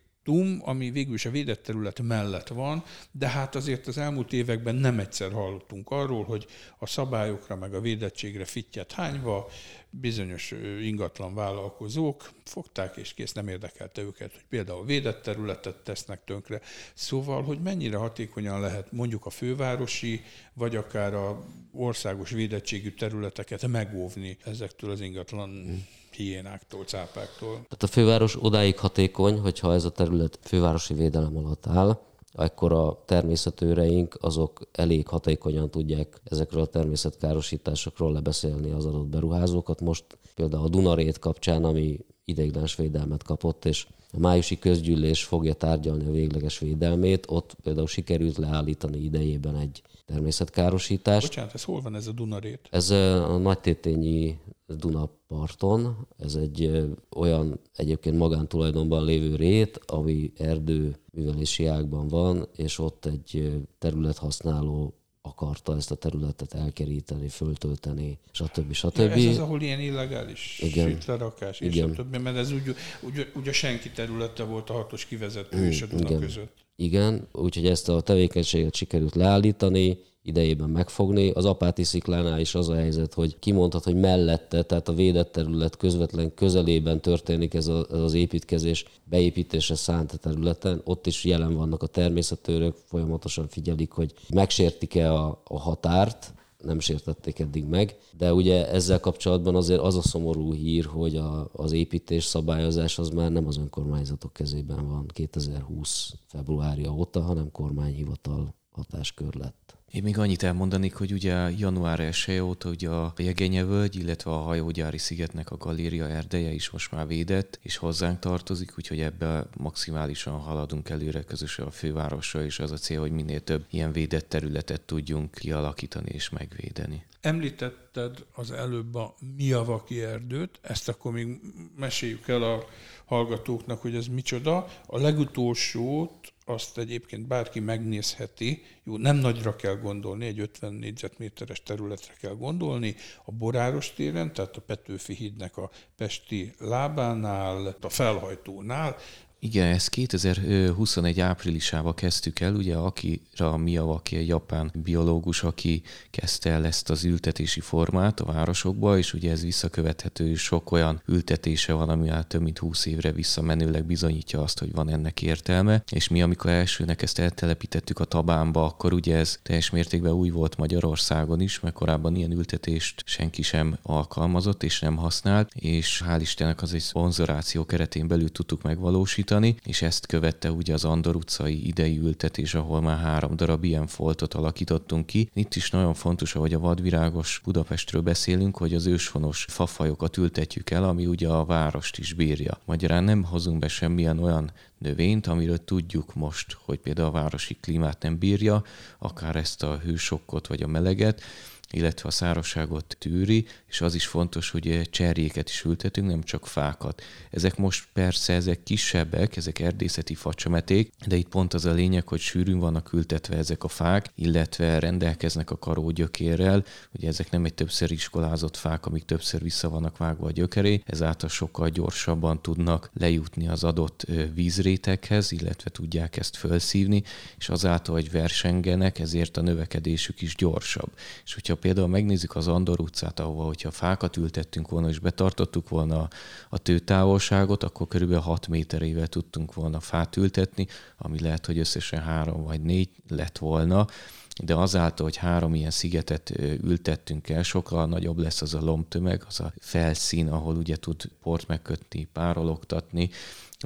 ami végül is a védett terület mellett van, de hát azért az elmúlt években nem egyszer hallottunk arról, hogy a szabályokra meg a védettségre fittyet hányva bizonyos ingatlan vállalkozók fogták, és kész, nem érdekelte őket, hogy például védett területet tesznek tönkre. Szóval, hogy mennyire hatékonyan lehet mondjuk a fővárosi, vagy akár a országos védettségű területeket megóvni ezektől az ingatlan hiénáktól, cápáktól. Tehát a főváros odáig hatékony, hogyha ez a terület fővárosi védelem alatt áll, akkor a természetőreink azok elég hatékonyan tudják ezekről a természetkárosításokról lebeszélni az adott beruházókat. Most például a Dunarét kapcsán, ami ideiglenes védelmet kapott, és a májusi közgyűlés fogja tárgyalni a végleges védelmét, ott például sikerült leállítani idejében egy természetkárosítást. Bocsánat, ez hol van ez a Dunarét? Ez a nagytétényi Dunaparton, ez egy olyan egyébként magántulajdonban lévő rét, ami erdőművelési ágban van, és ott egy területhasználó akarta ezt a területet elkeríteni, föltölteni, stb. Ja, ez az, ahol ilyen illegális sütlerakás, és stb. Mert ez úgy a senki területe volt a hatos kivezető és a Duna között. Igen, úgyhogy ezt a tevékenységet sikerült leállítani, idejében megfogni. Az Apáti sziklánál is az a helyzet, hogy kimondhat, hogy mellette, tehát a védett terület közvetlen közelében történik ez az építkezés beépítése szánt a területen. Ott is jelen vannak a természetőrök, folyamatosan figyelik, hogy megsértik-e a határt, nem sértették eddig meg, de ugye ezzel kapcsolatban azért az a szomorú hír, hogy az építés szabályozás az már nem az önkormányzatok kezében van 2020 februárja óta, hanem kormányhivatal hatáskör lett. Én még annyit elmondanék, hogy ugye január 1 óta ugye a Jegenyevölgy, illetve a hajógyári szigetnek a galéria erdeje is most már védett, és hozzánk tartozik, úgyhogy ebben maximálisan haladunk előre közösen a fővárosra, és az a cél, hogy minél több ilyen védett területet tudjunk kialakítani és megvédeni. Említetted az előbb a Miyawaki erdőt, ezt akkor még meséljük el a hallgatóknak, hogy ez micsoda. A legutolsót azt egyébként bárki megnézheti, jó, nem nagyra kell gondolni, egy 50 négyzetméteres területre kell gondolni, a Boráros téren, tehát a Petőfi hídnek a pesti lábánál, a felhajtónál. Igen, ezt 2021 áprilisában kezdtük el, ugye Akira Miyawaki, egy japán biológus, aki kezdte el ezt az ültetési formát a városokba, és ugye ez visszakövethető, sok olyan ültetése van, ami már több mint 20 évre visszamenőleg bizonyítja azt, hogy van ennek értelme, és mi, amikor elsőnek ezt eltelepítettük a Tabánba, akkor ugye ez teljes mértékben új volt Magyarországon is, mert korábban ilyen ültetést senki sem alkalmazott és nem használt, és hál' Istennek az egy szponzoráció keretén belül tudtuk megvalósítani, kialakítani, és ezt követte ugye az Andor utcai idei ültetés, ahol már 3 darab ilyen foltot alakítottunk ki. Itt is nagyon fontos, ahogy a vadvirágos Budapestről beszélünk, hogy az őshonos fafajokat ültetjük el, ami ugye a várost is bírja. Magyarán nem hozunk be semmilyen olyan növényt, amiről tudjuk most, hogy például a városi klímát nem bírja, akár ezt a hősokkot vagy a meleget, illetve a szárazságot tűri, és az is fontos, hogy cserjéket is ültetünk, nem csak fákat. Ezek most persze, ezek kisebbek, ezek erdészeti facsemeték, de itt pont az a lényeg, hogy sűrűn vannak ültetve ezek a fák, illetve rendelkeznek a karógyökérrel, ugye ezek nem egy többször iskolázott fák, amik többször vissza vannak vágva a gyökeré, ezáltal sokkal gyorsabban tudnak lejutni az adott vízréteghez, illetve tudják ezt felszívni, és azáltal, hogy versengenek, ezért a növekedésük is gyorsabb. És hogyha például megnézzük az Andor utcát, ahova, hogyha fákat ültettünk volna, és betartottuk volna a tőtávolságot, akkor körülbelül 6 méterével tudtunk volna fát ültetni, ami lehet, hogy összesen 3 vagy 4 lett volna, de azáltal, hogy 3 ilyen szigetet ültettünk el, sokkal nagyobb lesz az a lombtömeg, az a felszín, ahol ugye tud port megkötni, párologtatni,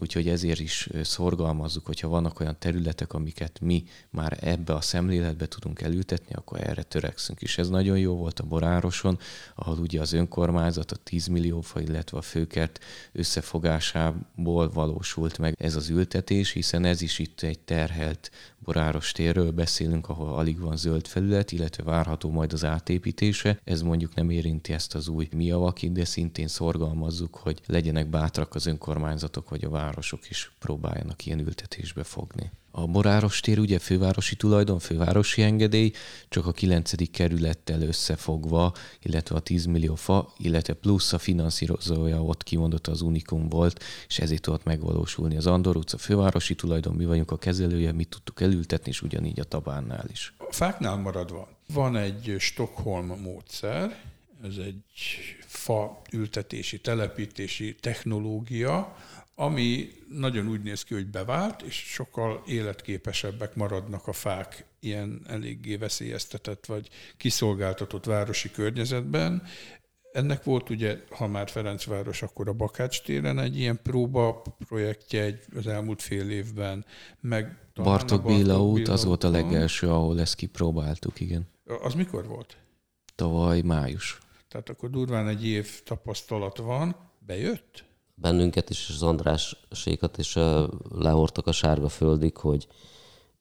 úgyhogy ezért is szorgalmazzuk, hogyha vannak olyan területek, amiket mi már ebbe a szemléletbe tudunk elültetni, akkor erre törekszünk. És ez nagyon jó volt a Borároson, ahol ugye az önkormányzat, a 10 millió fa, illetve a Főkert összefogásából valósult meg ez az ültetés, hiszen ez is itt egy terhelt boráros térről beszélünk, ahol alig van zöld felület, illetve várható majd az átépítése. Ez mondjuk nem érinti ezt az új Miyawakit, de szintén szorgalmazzuk, hogy legyenek bátrak az önkormányzatok vagy a városok is próbáljanak ilyen ültetésbe fogni. A Boráros tér ugye fővárosi tulajdon, fővárosi engedély, csak a 9. kerülettel összefogva, illetve a 10 millió fa, illetve plusz a finanszírozója ott kimondott az Unikum volt, és ezért tudott megvalósulni. Az Andor utca fővárosi tulajdon, mi vagyunk a kezelője, mi tudtuk elültetni, és ugyanígy a Tabánnál is. A fáknál maradva van egy Stockholm módszer, ez egy fa ültetési, telepítési technológia, ami nagyon úgy néz ki, hogy bevált, és sokkal életképesebbek maradnak a fák ilyen eléggé veszélyeztetett vagy kiszolgáltatott városi környezetben. Ennek volt ugye, ha már Ferencváros, akkor a Bakács téren egy ilyen próba projektje az elmúlt fél évben. Meg Bartók Béla út, az volt a legelső, ahol ezt kipróbáltuk, igen. Az mikor volt? Tavaly május. Tehát akkor durván egy év tapasztalat van. Bejött? Bennünket is, az Andrásékat is lehortak a sárga földig, hogy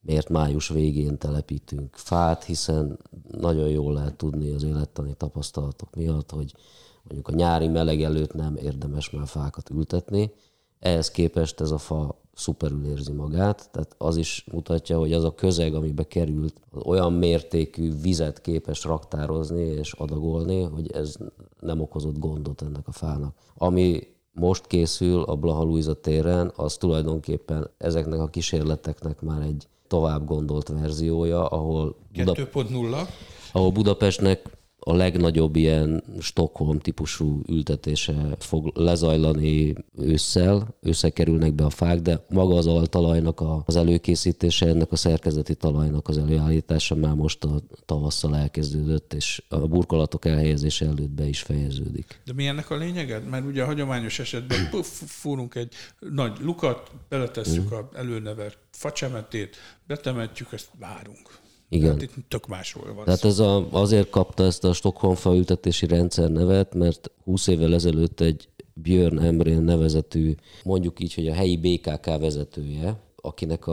miért május végén telepítünk fát, hiszen nagyon jól lehet tudni az élettani tapasztalatok miatt, hogy mondjuk a nyári meleg előtt nem érdemes már fákat ültetni. Ehhez képest ez a fa szuperül érzi magát, tehát az is mutatja, hogy az a közeg, amibe került, olyan mértékű vizet képes raktározni és adagolni, hogy ez nem okozott gondot ennek a fának. Ami most készül a Blaha-Lujza téren, az tulajdonképpen ezeknek a kísérleteknek már egy tovább gondolt verziója, ahol 2.0, ahol Budapestnek a legnagyobb ilyen Stockholm típusú ültetése fog lezajlani ősszel, összekerülnek be a fák, de maga az altalajnak az előkészítése, ennek a szerkezeti talajnak az előállítása már most a tavasszal elkezdődött, és a burkolatok elhelyezése előtt be is fejeződik. De mi ennek a lényeged? Mert ugye a hagyományos esetben fúrunk egy nagy lukat, beletesszük a előnevelt facsemetét, betemetjük, ezt várunk. Igen. Tehát itt tök másról van. Tehát ez azért kapta ezt a Stockholm-fa ültetési rendszer nevet, mert 20 évvel ezelőtt egy Björn Emre nevezetű, mondjuk így, hogy a helyi BKK vezetője, akinek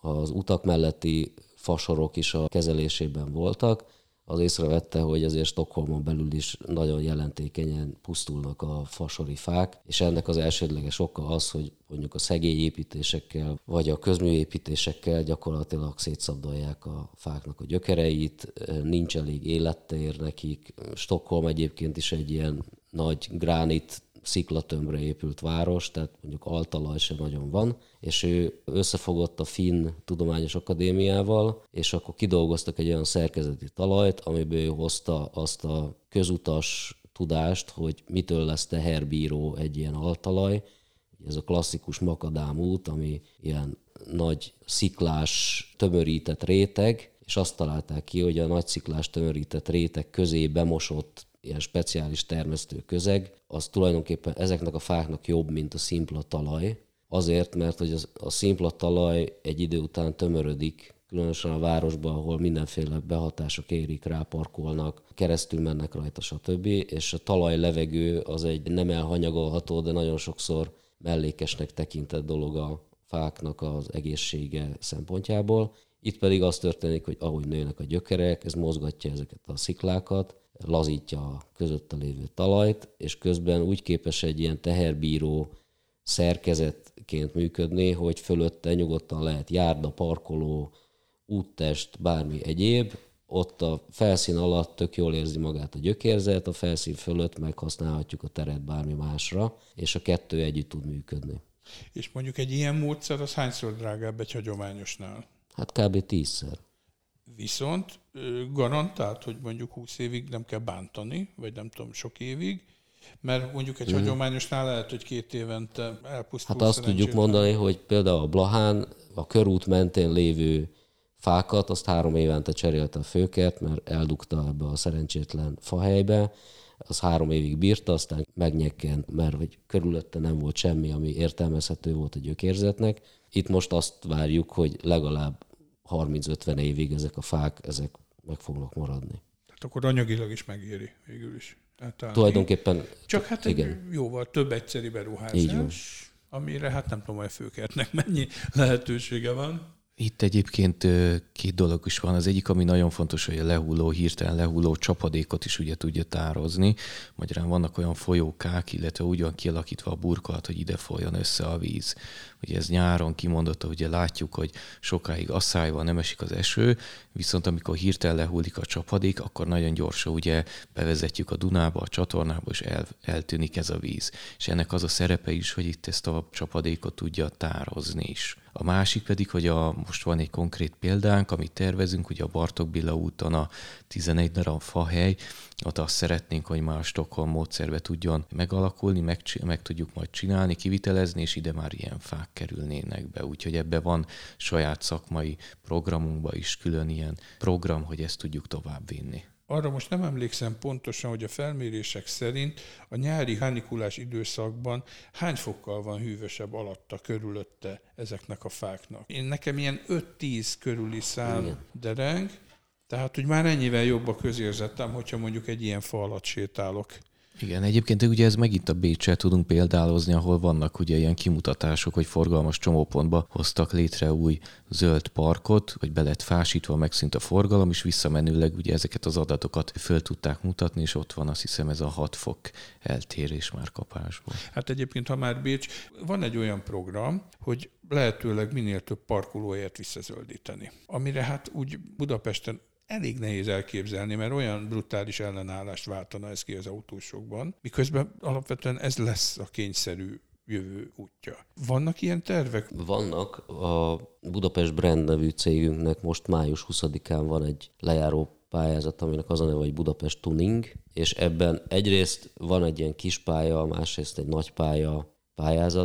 az utak melletti fasorok is a kezelésében voltak, az észrevette, hogy azért Stockholmon belül is nagyon jelentékenyen pusztulnak a fasori fák, és ennek az elsődleges oka az, hogy mondjuk a szegély építésekkel, vagy a közműépítésekkel gyakorlatilag szétszabdalják a fáknak a gyökereit, nincs elég élettér nekik. Stockholm egyébként is egy ilyen nagy gránit sziklatömbre épült város, tehát mondjuk altalaj sem nagyon van, és ő összefogott a Finn Tudományos Akadémiával, és akkor kidolgoztak egy olyan szerkezeti talajt, amiből ő hozta azt a közutas tudást, hogy mitől lesz teherbíró egy ilyen altalaj. Ez a klasszikus makadám út, ami ilyen nagy sziklás tömörített réteg, és azt találták ki, hogy a nagy sziklás tömörített réteg közé bemosott ilyen speciális termesztő közeg, az tulajdonképpen ezeknek a fáknak jobb, mint a szimpla talaj, Azért, mert hogy a szimpla talaj egy idő után tömörödik, különösen a városban, ahol mindenféle behatások érik, ráparkolnak, keresztül mennek rajta, stb. És a talajlevegő az egy nem elhanyagolható, de nagyon sokszor mellékesnek tekintett dolog a fáknak az egészsége szempontjából. Itt pedig az történik, hogy ahogy nőnek a gyökerek, ez mozgatja ezeket a sziklákat, lazítja a közötte lévő talajt, és közben úgy képes egy ilyen teherbíró szerkezetként működni, hogy fölötte nyugodtan lehet járda, parkoló, úttest, bármi egyéb. Ott a felszín alatt tök jól érzi magát a gyökérzet, a felszín fölött meghasználhatjuk a teret bármi másra, és a kettő együtt tud működni. És mondjuk egy ilyen módszer az hányszor drágább egy hagyományosnál? Hát kb. 10-szer. Viszont garantált, hogy mondjuk 20 évig nem kell bántani, vagy nem tudom, sok évig, mert mondjuk egy hagyományosnál lehet, hogy 2 évente elpusztul. Hát azt tudjuk mondani, hogy például a Blahán a körút mentén lévő fákat, azt 3 évente cserélte a Főkert, mert eldugta ebbe a szerencsétlen fahelybe, az 3 évig bírta, aztán megnyekkent, mert hogy körülötte nem volt semmi, ami értelmezhető volt a gyökérzetnek. Itt most azt várjuk, hogy legalább 30-50 évig ezek a fák, ezek meg fognak maradni. Tehát akkor anyagilag is megéri végül is. Eltalálni. Tulajdonképpen... Csak hát igen. Jóval több egyszeri beruházás, amire hát nem tudom, hogy a Főkertnek mennyi lehetősége van. Itt egyébként 2 dolog is van. Az egyik, ami nagyon fontos, hogy a lehulló, hirtelen lehulló csapadékot is ugye tudja tározni. Magyarán vannak olyan folyókák, illetve úgy van kialakítva a burkolat, hogy ide folyjon össze a víz. Ugye ez nyáron kimondotta, ugye látjuk, hogy sokáig asszályban nem esik az eső, viszont amikor hirtelen lehullik a csapadék, akkor nagyon gyorsan ugye bevezetjük a Dunába, a csatornába, és eltűnik ez a víz. És ennek az a szerepe is, hogy itt ezt a csapadékot tudja tározni is. A másik pedig, hogy most van egy konkrét példánk, amit tervezünk, ugye a Bartók Béla úton a 11 darab fahely, ott azt szeretnénk, hogy már a Stockholm módszerbe tudjon megalakulni, meg tudjuk majd csinálni, kivitelezni, és ide már ilyen fák kerülnének be. Úgyhogy ebbe van saját szakmai programunkban is külön ilyen program, hogy ezt tudjuk továbbvinni. Arra most nem emlékszem pontosan, hogy a felmérések szerint a nyári hanikulás időszakban hány fokkal van hűvösebb alatta, körülötte ezeknek a fáknak. Nekem ilyen 5-10 körüli szám dereng, tehát hogy már ennyivel jobb a közérzetem, hogyha mondjuk egy ilyen fa alatt sétálok. Igen, egyébként ugye ez megint a Béccsel tudunk példálozni, ahol vannak ugye ilyen kimutatások, hogy forgalmas csomópontba hoztak létre új zöld parkot, hogy be lett fásítva, megszűnt a forgalom, és visszamenőleg ugye ezeket az adatokat föl tudták mutatni, és ott van azt hiszem ez a 6 fok eltérés már kapásból. Hát egyébként, ha már Bécs, van egy olyan program, hogy lehetőleg minél több parkolóhelyet visszazöldíteni, amire hát úgy Budapesten elég nehéz elképzelni, mert olyan brutális ellenállást váltana ez ki az autósokban, miközben alapvetően ez lesz a kényszerű jövő útja. Vannak ilyen tervek? Vannak. A Budapest Brand nevű cégünknek most május 20-án van egy lejáró pályázat, aminek az a neve, hogy Budapest Tuning, és ebben egyrészt van egy ilyen kis pálya, másrészt egy nagy pályázat.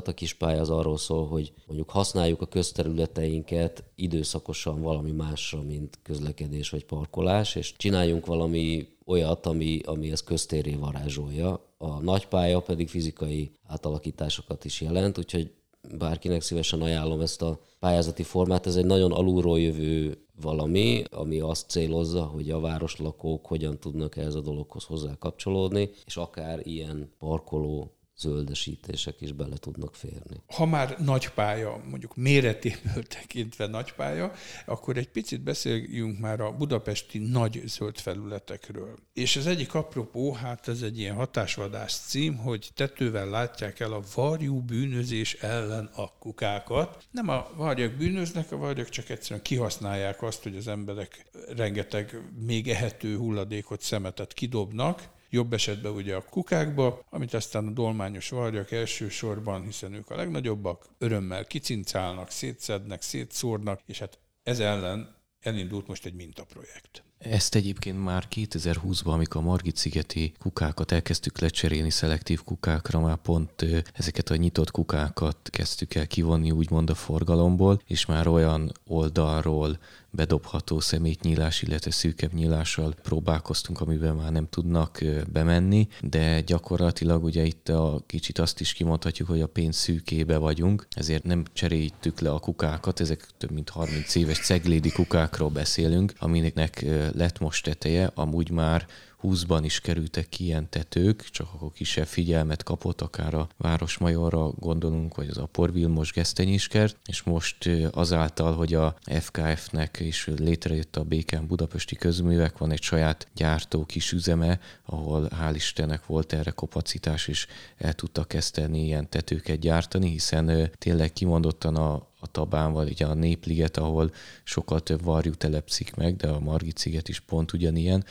A kis pálya az arról szól, hogy mondjuk használjuk a közterületeinket időszakosan valami másra, mint közlekedés vagy parkolás, és csináljunk valami olyat, ami ezt köztérré varázsolja. A nagy pálya pedig fizikai átalakításokat is jelent, úgyhogy bárkinek szívesen ajánlom ezt a pályázati formát. Ez egy nagyon alulról jövő valami, ami azt célozza, hogy a városlakók hogyan tudnak ehhez a dologhoz hozzá kapcsolódni, és akár ilyen parkoló zöldesítések is bele tudnak férni. Ha már nagy pálya, mondjuk méretéből tekintve nagy pálya, akkor egy picit beszéljünk már a budapesti nagy zöld felületekről. És az egyik apropó, hát ez egy ilyen hatásvadász cím, hogy tetővel látják el a varjú bűnözés ellen a kukákat. Nem a varjak bűnöznek, a varjak csak egyszerűen kihasználják azt, hogy az emberek rengeteg még ehető hulladékot, szemetet kidobnak, jobb esetben ugye a kukákba, amit aztán a dolmányos varjak elsősorban, hiszen ők a legnagyobbak, örömmel kicincálnak, szétszednek, szétszórnak, és hát ez ellen elindult most egy mintaprojekt. Ezt egyébként már 2020-ban, amikor a Margit-szigeti kukákat elkezdtük lecserélni szelektív kukákra, már pont ezeket a nyitott kukákat kezdtük el kivonni úgymond a forgalomból, és már olyan oldalról bedobható szemétnyílás, illetve szűkebb nyílással próbálkoztunk, amiben már nem tudnak bemenni, de gyakorlatilag ugye itt a kicsit azt is kimondhatjuk, hogy a pénz szűkébe vagyunk, ezért nem cseréljük le a kukákat, ezek több mint 30 éves ceglédi kukákról beszélünk, aminek lett most teteje, amúgy már 20-ban is kerültek ki ilyen tetők, csak akkor kisebb figyelmet kapott, akár a Városmajorra gondolunk, vagy az Apor Vilmos gesztenyéskert, és most azáltal, hogy a FKF-nek is létrejött a BKM Budapesti Közművek, van egy saját gyártó kis üzeme, ahol hál' Istennek volt erre kapacitás, és el tudtak kezdeni ilyen tetőket gyártani, hiszen tényleg kimondottan a Tabán, vagy ugye a Népliget, ahol sokkal több varjú telepszik meg, de a Margit-sziget is pont ugyanilyen,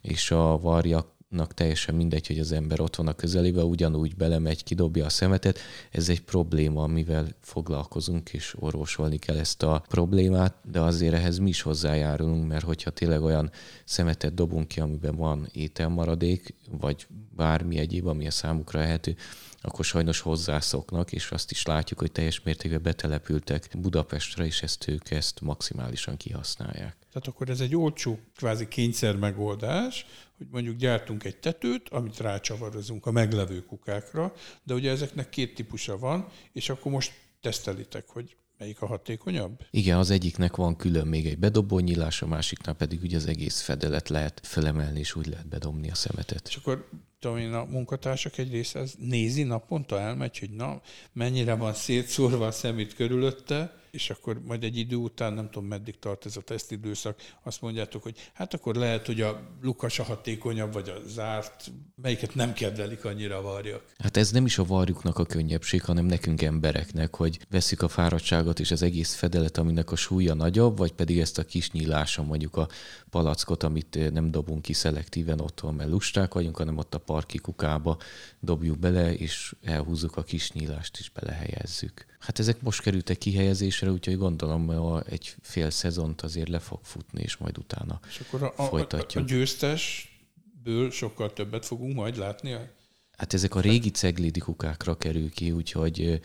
és a varjaknak teljesen mindegy, hogy az ember ott van a közelében, ugyanúgy belemegy, kidobja a szemetet. Ez egy probléma, amivel foglalkozunk, és orvosolni kell ezt a problémát, de azért ehhez mi is hozzájárulunk, mert hogyha tényleg olyan szemetet dobunk ki, amiben van ételmaradék, vagy bármi egyéb, ami a számukra ehető, akkor sajnos hozzászoknak, és azt is látjuk, hogy teljes mértékben betelepültek Budapestre, és ők ezt maximálisan kihasználják. Tehát akkor ez egy olcsó, kvázi kényszer megoldás, hogy mondjuk gyártunk egy tetőt, amit rácsavarozunk a meglevő kukákra, de ugye ezeknek két típusa van, és akkor most tesztelitek, hogy melyik a hatékonyabb? Igen, az egyiknek van külön még egy bedobónyílás, a másiknál pedig ugye az egész fedelet lehet felemelni, és úgy lehet bedobni a szemetet. És akkor a munkatársak egy része az nézi naponta, elmegy, hogy na, mennyire van szétszórva a szemét körülötte, és akkor majd egy idő után, nem tudom meddig tart ez a tesztidőszak, azt mondjátok, hogy hát akkor lehet, hogy a lukas a hatékonyabb, vagy a zárt, melyiket nem kedvelik annyira a varjak. Hát ez nem is a varjuknak a könnyebbség, hanem nekünk embereknek, hogy veszük a fáradtságot és az egész fedelet, aminek a súlya nagyobb, vagy pedig ezt a kis nyíláson, mondjuk a palackot, amit nem dobunk ki szelektíven otthon, mert lusták vagyunk, hanem ott a parki kukába dobjuk bele, és elhúzzuk a kis nyílást, és belehelyezzük. Hát ezek most kerültek kihelyezésre, úgyhogy gondolom, hogy egy fél szezont azért le fog futni, és majd utána folytatjuk. A győztesből sokkal többet fogunk majd látni. Hát ezek a régi ceglédi kukákra kerül ki, úgyhogy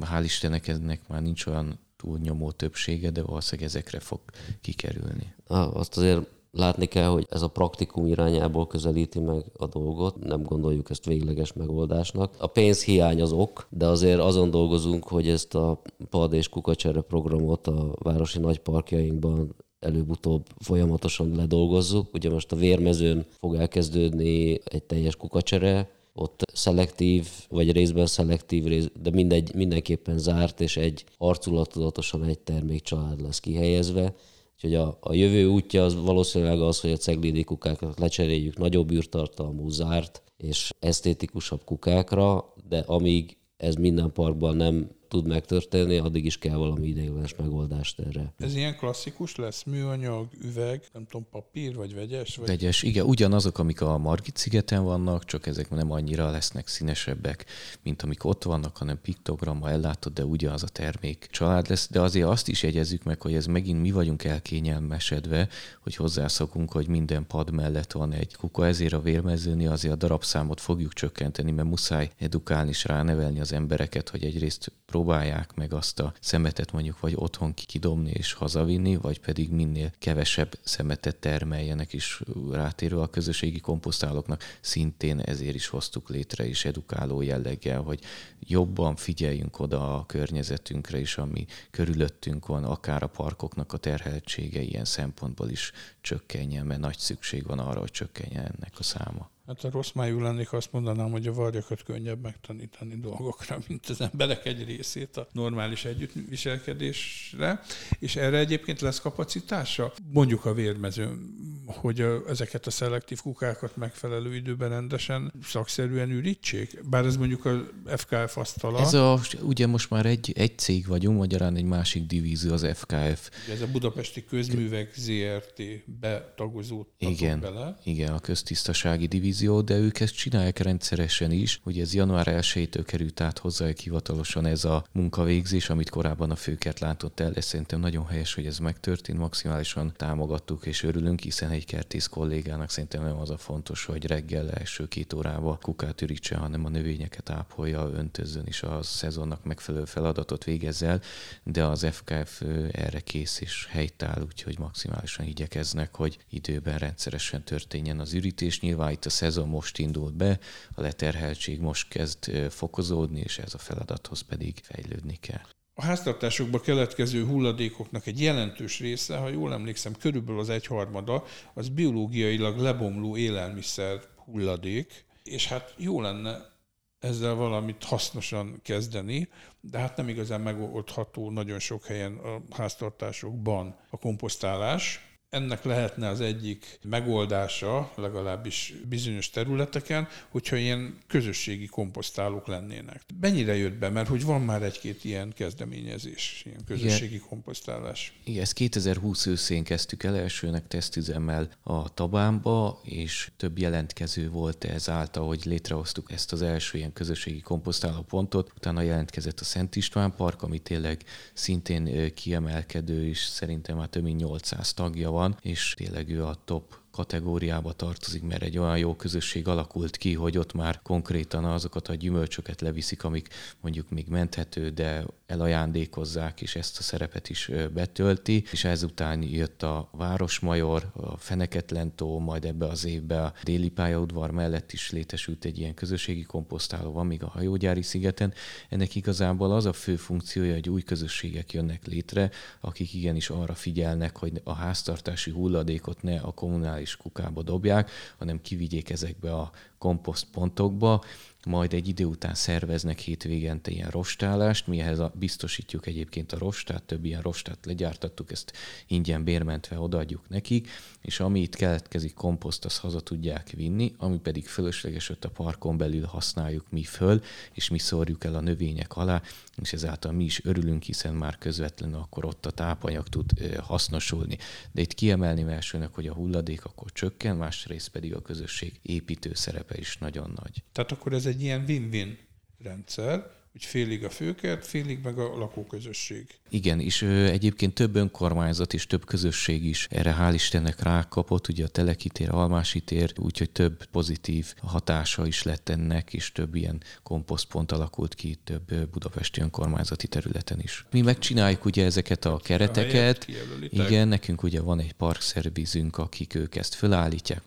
hál' Istennek ennek már nincs olyan túlnyomó többsége, de valószínűleg ezekre fog kikerülni. Azt azért látni kell, hogy ez a praktikum irányából közelíti meg a dolgot, nem gondoljuk ezt végleges megoldásnak. A pénzhiány az ok, de azért azon dolgozunk, hogy ezt a pad és kukacsere programot a városi nagyparkjainkban előbb-utóbb folyamatosan ledolgozzuk. Ugye most a Vérmezőn fog elkezdődni egy teljes kukacsere, ott szelektív, vagy részben szelektív, de mindenképpen zárt, és egy arculattudatosan egy termékcsalád lesz kihelyezve. Úgyhogy a jövő útja az valószínűleg az, hogy a ceglédi kukákat lecseréljük nagyobb űrtartalmú, zárt és esztétikusabb kukákra, de amíg ez minden parkban nem tud megtörténni, addig is kell valami ideiglenes megoldást erre. Ez ilyen klasszikus lesz? Műanyag, üveg, nem tudom, papír, vagy vegyes? Vagy... Vegyes, igen, ugyanazok, amik a Margit-szigeten vannak, csak ezek nem annyira lesznek színesebbek, mint amik ott vannak, hanem piktogrammal ellátott, de ugyanaz a termék család lesz, de azért azt is jegyezzük meg, hogy ez megint mi vagyunk elkényelmesedve, hogy hozzászokunk, hogy minden pad mellett van egy kuka, ezért a Vérmezőnél azért a darabszámot fogjuk csökkenteni, mert muszáj edukálni és ránevelni az embereket, hogy egyrészt próbálják meg azt a szemetet mondjuk vagy otthon kidobni és hazavinni, vagy pedig minél kevesebb szemetet termeljenek, és rátérve a közösségi komposztálóknak szintén ezért is hoztuk létre, és edukáló jelleggel, hogy jobban figyeljünk oda a környezetünkre is, ami körülöttünk van, akár a parkoknak a terheltsége ilyen szempontból is csökkenjen, mert nagy szükség van arra, hogy csökkenjen ennek a száma. Hát a rossz májú lennék, azt mondanám, hogy a varjakat könnyebb megtanítani dolgokra, mint az emberek egy részét a normális együttviselkedésre, és erre egyébként lesz kapacitása? Mondjuk a Vérmezőn, hogy ezeket a szelektív kukákat megfelelő időben rendesen, szakszerűen ürítsék? Bár ez mondjuk a FKF asztala. Ez ugye most már egy cég vagyunk, magyarán egy másik divízió az FKF. Ez a Budapesti Közművek ZRT-be tagozódtak bele. Igen, a köztisztasági divízió, de ők ezt csinálják rendszeresen is. Ugye ez január 1-től került át hozzájuk hivatalosan ez a munkavégzés, amit korábban a Főkert látott el, és szerintem nagyon helyes, hogy ez megtörtént, maximálisan támogattuk és örülünk, hiszen helyi kertész kollégának szerintem nem az a fontos, hogy reggel első 2 órába kukát ürítse, hanem a növényeket ápolja, öntözzön és a szezonnak megfelelő feladatot végezzel, de az FKF erre kész és helytáll, úgyhogy maximálisan igyekeznek, hogy időben rendszeresen történjen az ürítés. Nyilván itt a szezon most indult be, a leterheltség most kezd fokozódni, és ez a feladathoz pedig fejlődni kell. A háztartásokba keletkező hulladékoknak egy jelentős része, ha jól emlékszem, körülbelül az 1/3, az biológiailag lebomló élelmiszer hulladék, és hát jó lenne ezzel valamit hasznosan kezdeni, de hát nem igazán megoldható nagyon sok helyen a háztartásokban a komposztálás. Ennek lehetne az egyik megoldása, legalábbis bizonyos területeken, hogyha ilyen közösségi komposztálók lennének. Mennyire jött be, mert hogy van már 1-2 ilyen kezdeményezés, ilyen közösségi komposztálás. Igen, ezt 2020 őszén kezdtük el elsőnek tesztüzemmel a Tabánba, és több jelentkező volt ezáltal, hogy létrehoztuk ezt az első ilyen közösségi komposztáló pontot. Utána jelentkezett a Szent István Park, ami tényleg szintén kiemelkedő, és szerintem már több mint 800 tagja van, és tényleg ő a top kategóriába tartozik, mert egy olyan jó közösség alakult ki, hogy ott már konkrétan azokat a gyümölcsöket leviszik, amik mondjuk még menthető, de elajándékozzák, és ezt a szerepet is betölti, és ezután jött a Városmajor, a Feneketlentó, majd ebbe az évbe a Déli pályaudvar mellett is létesült egy ilyen közösségi komposztáló, van még a Hajógyári szigeten. Ennek igazából az a fő funkciója, hogy új közösségek jönnek létre, akik igenis arra figyelnek, hogy a háztartási hulladékot ne a kommunális kukába dobják, hanem kivigyék ezekbe a komposztpontokba, majd egy idő után szerveznek hétvégente ilyen rostálást, mi ehhez biztosítjuk egyébként a rostát, több ilyen rostát legyártattuk, ezt ingyen bérmentve odaadjuk nekik, és ami itt keletkezik komposzt, azt haza tudják vinni, ami pedig fölösleges, ott a parkon belül használjuk mi föl, és mi szórjuk el a növények alá, és ezáltal mi is örülünk, hiszen már közvetlenül akkor ott a tápanyag tud hasznosulni. De itt kiemelném elsőnek, hogy a hulladék akkor csökken, másrészt pedig a közösség építő szerepe is nagyon nagy. Tehát akkor ez egy ilyen win-win rendszer, hogy félig a Főkert, félig meg a lakóközösség. Igen, és egyébként több önkormányzat és több közösség is erre hál' Istennek rákapott, ugye a Teleki tér, Almási tér, úgyhogy több pozitív hatása is lett ennek, és több ilyen komposztpont alakult ki több budapesti önkormányzati területen is. Mi megcsináljuk ugye ezeket a kereteket, igen, nekünk ugye van egy parkszervizünk, akik ők ezt fölállítják,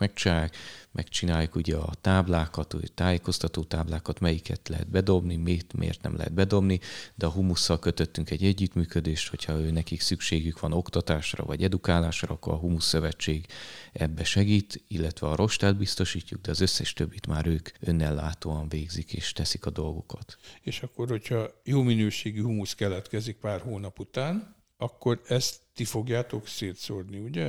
megcsináljuk ugye a táblákat, a tájékoztató táblákat, melyiket lehet bedobni, miért nem lehet bedobni, de a Humusszal kötöttünk egy együttműködést, hogyha nekik szükségük van oktatásra vagy edukálásra, akkor a Humusz Szövetség ebbe segít, illetve a rostát biztosítjuk, de az összes többit már ők önellátóan végzik és teszik a dolgokat. És akkor, hogyha jó minőségű humusz keletkezik pár hónap után, akkor ezt ti fogjátok szétszórni, ugye?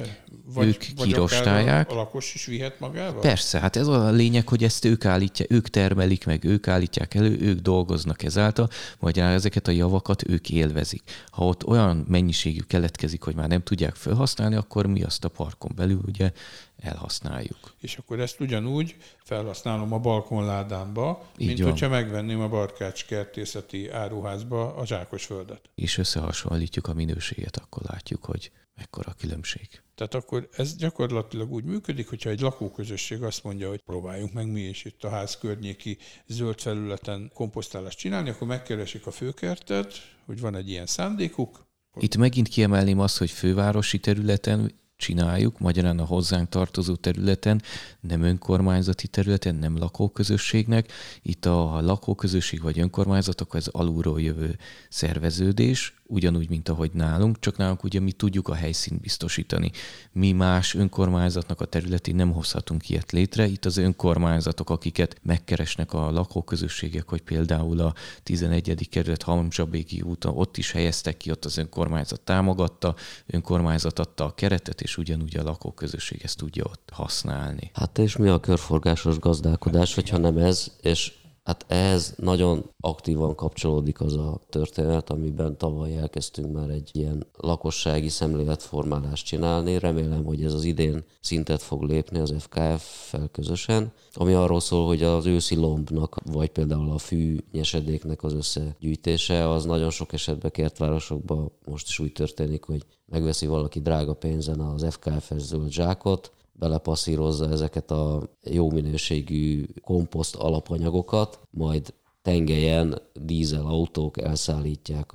Ők kirostálják. Vagy a lakos is vihet magával? Persze, hát ez a lényeg, hogy ezt ők állítják, ők termelik meg, ők állítják elő, ők dolgoznak ezáltal, majd ezeket a javakat ők élvezik. Ha ott olyan mennyiségű keletkezik, hogy már nem tudják felhasználni, akkor mi azt a parkon belül ugye elhasználjuk. És akkor ezt ugyanúgy felhasználom a balkonládámba, mint hogyha megvenném a Barkács kertészeti áruházba a zsákos földet. És összehasonlítjuk a minőséget, akkor látjuk, hogy mekkora a különbség. Tehát akkor ez gyakorlatilag úgy működik, hogyha egy lakóközösség azt mondja, hogy próbáljunk meg mi is itt a ház környéki zöld felületen komposztálást csinálni, akkor megkeresik a Főkertet, hogy van egy ilyen szándékuk. Itt megint kiemelném azt, hogy fővárosi területen csináljuk, magyarán a hozzánk tartozó területen, nem önkormányzati területen, nem lakóközösségnek. Itt a lakóközösség vagy önkormányzatok az alulról jövő szerveződés, ugyanúgy, mint ahogy nálunk, csak nálunk ugye mi tudjuk a helyszínt biztosítani. Mi más önkormányzatnak a területén nem hozhatunk ilyet létre. Itt az önkormányzatok, akiket megkeresnek a lakóközösségek, hogy például a 11. kerület Halmzsabéki úton ott is helyeztek ki, ott az önkormányzat támogatta, önkormányzat adta a keretet, és ugyanúgy a lakóközösség ezt tudja ott használni. Hát és mi a körforgásos gazdálkodás, hogyha nem ez, és hát ehhez nagyon aktívan kapcsolódik az a történet, amiben tavaly elkezdtünk már egy ilyen lakossági szemléletformálást csinálni. Remélem, hogy ez az idén szintet fog lépni az FKF-fel közösen, ami arról szól, hogy az őszi lombnak, vagy például a fűnyesedéknek az összegyűjtése, az nagyon sok esetben kertvárosokban most is úgy történik, hogy megveszi valaki drága pénzen az FKF-es zöld zsákot, belepasszírozza ezeket a jó minőségű komposzt alapanyagokat, majd tengelyen dízelautók elszállítják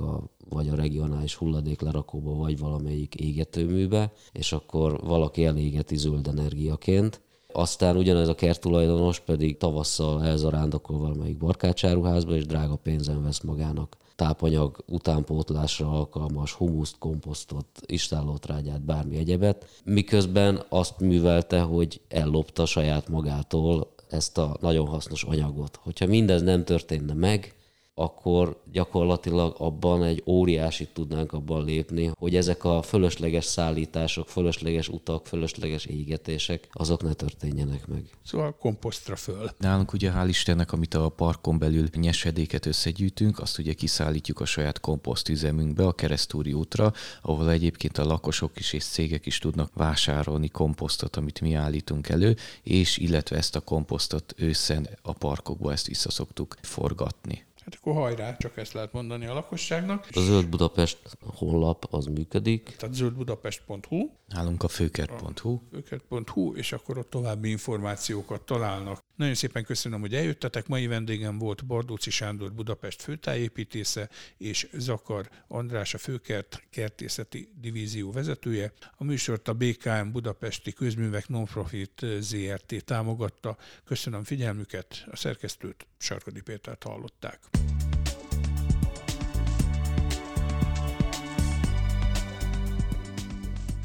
vagy a regionális hulladéklerakóba, vagy valamelyik égetőműbe, és akkor valaki elégeti zöld energiaként. Aztán ugyanez a kerttulajdonos pedig tavasszal elzarándokol valamelyik barkácsáruházba, és drága pénzen vesz magának tápanyag utánpótlásra alkalmas humuszt, komposztot, istállótrágyát, bármi egyebet, miközben azt művelte, hogy ellopta saját magától ezt a nagyon hasznos anyagot. Hogyha mindez nem történne meg, akkor gyakorlatilag abban egy óriásit tudnánk abban lépni, hogy ezek a fölösleges szállítások, fölösleges utak, fölösleges égetések, azok ne történjenek meg. Szóval komposztra föl. Nálunk ugye hál' Istennek, amit a parkon belül nyesedéket összegyűjtünk, azt ugye kiszállítjuk a saját komposztüzemünkbe, a Keresztúri útra, ahol egyébként a lakosok is és cégek is tudnak vásárolni komposztot, amit mi állítunk elő, és illetve ezt a komposztot ősszel a parkokba ezt vissza szoktuk forgatni. Hát akkor hajrá, csak ezt lehet mondani a lakosságnak. A Zöld Budapest honlap az működik. Tehát zöldbudapest.hu. Nálunk a főkert.hu. Főkert.hu, és akkor ott további információkat találnak. Nagyon szépen köszönöm, hogy eljöttetek. Mai vendégem volt Bardóczi Sándor, Budapest főtájépítésze, és Zakar András, a Főkert kertészeti divízió vezetője. A műsort a BKM Budapesti Közművek Nonprofit ZRT támogatta. Köszönöm figyelmüket, a szerkesztőt, Sarkodi Pétert hallották.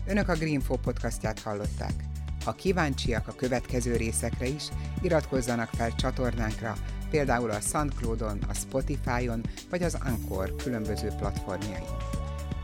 Önök a Greenfo podcastját hallották. Ha kíváncsiak a következő részekre is, iratkozzanak fel csatornánkra, például a SoundCloud-on, a Spotify-on vagy az Anchor különböző platformjain.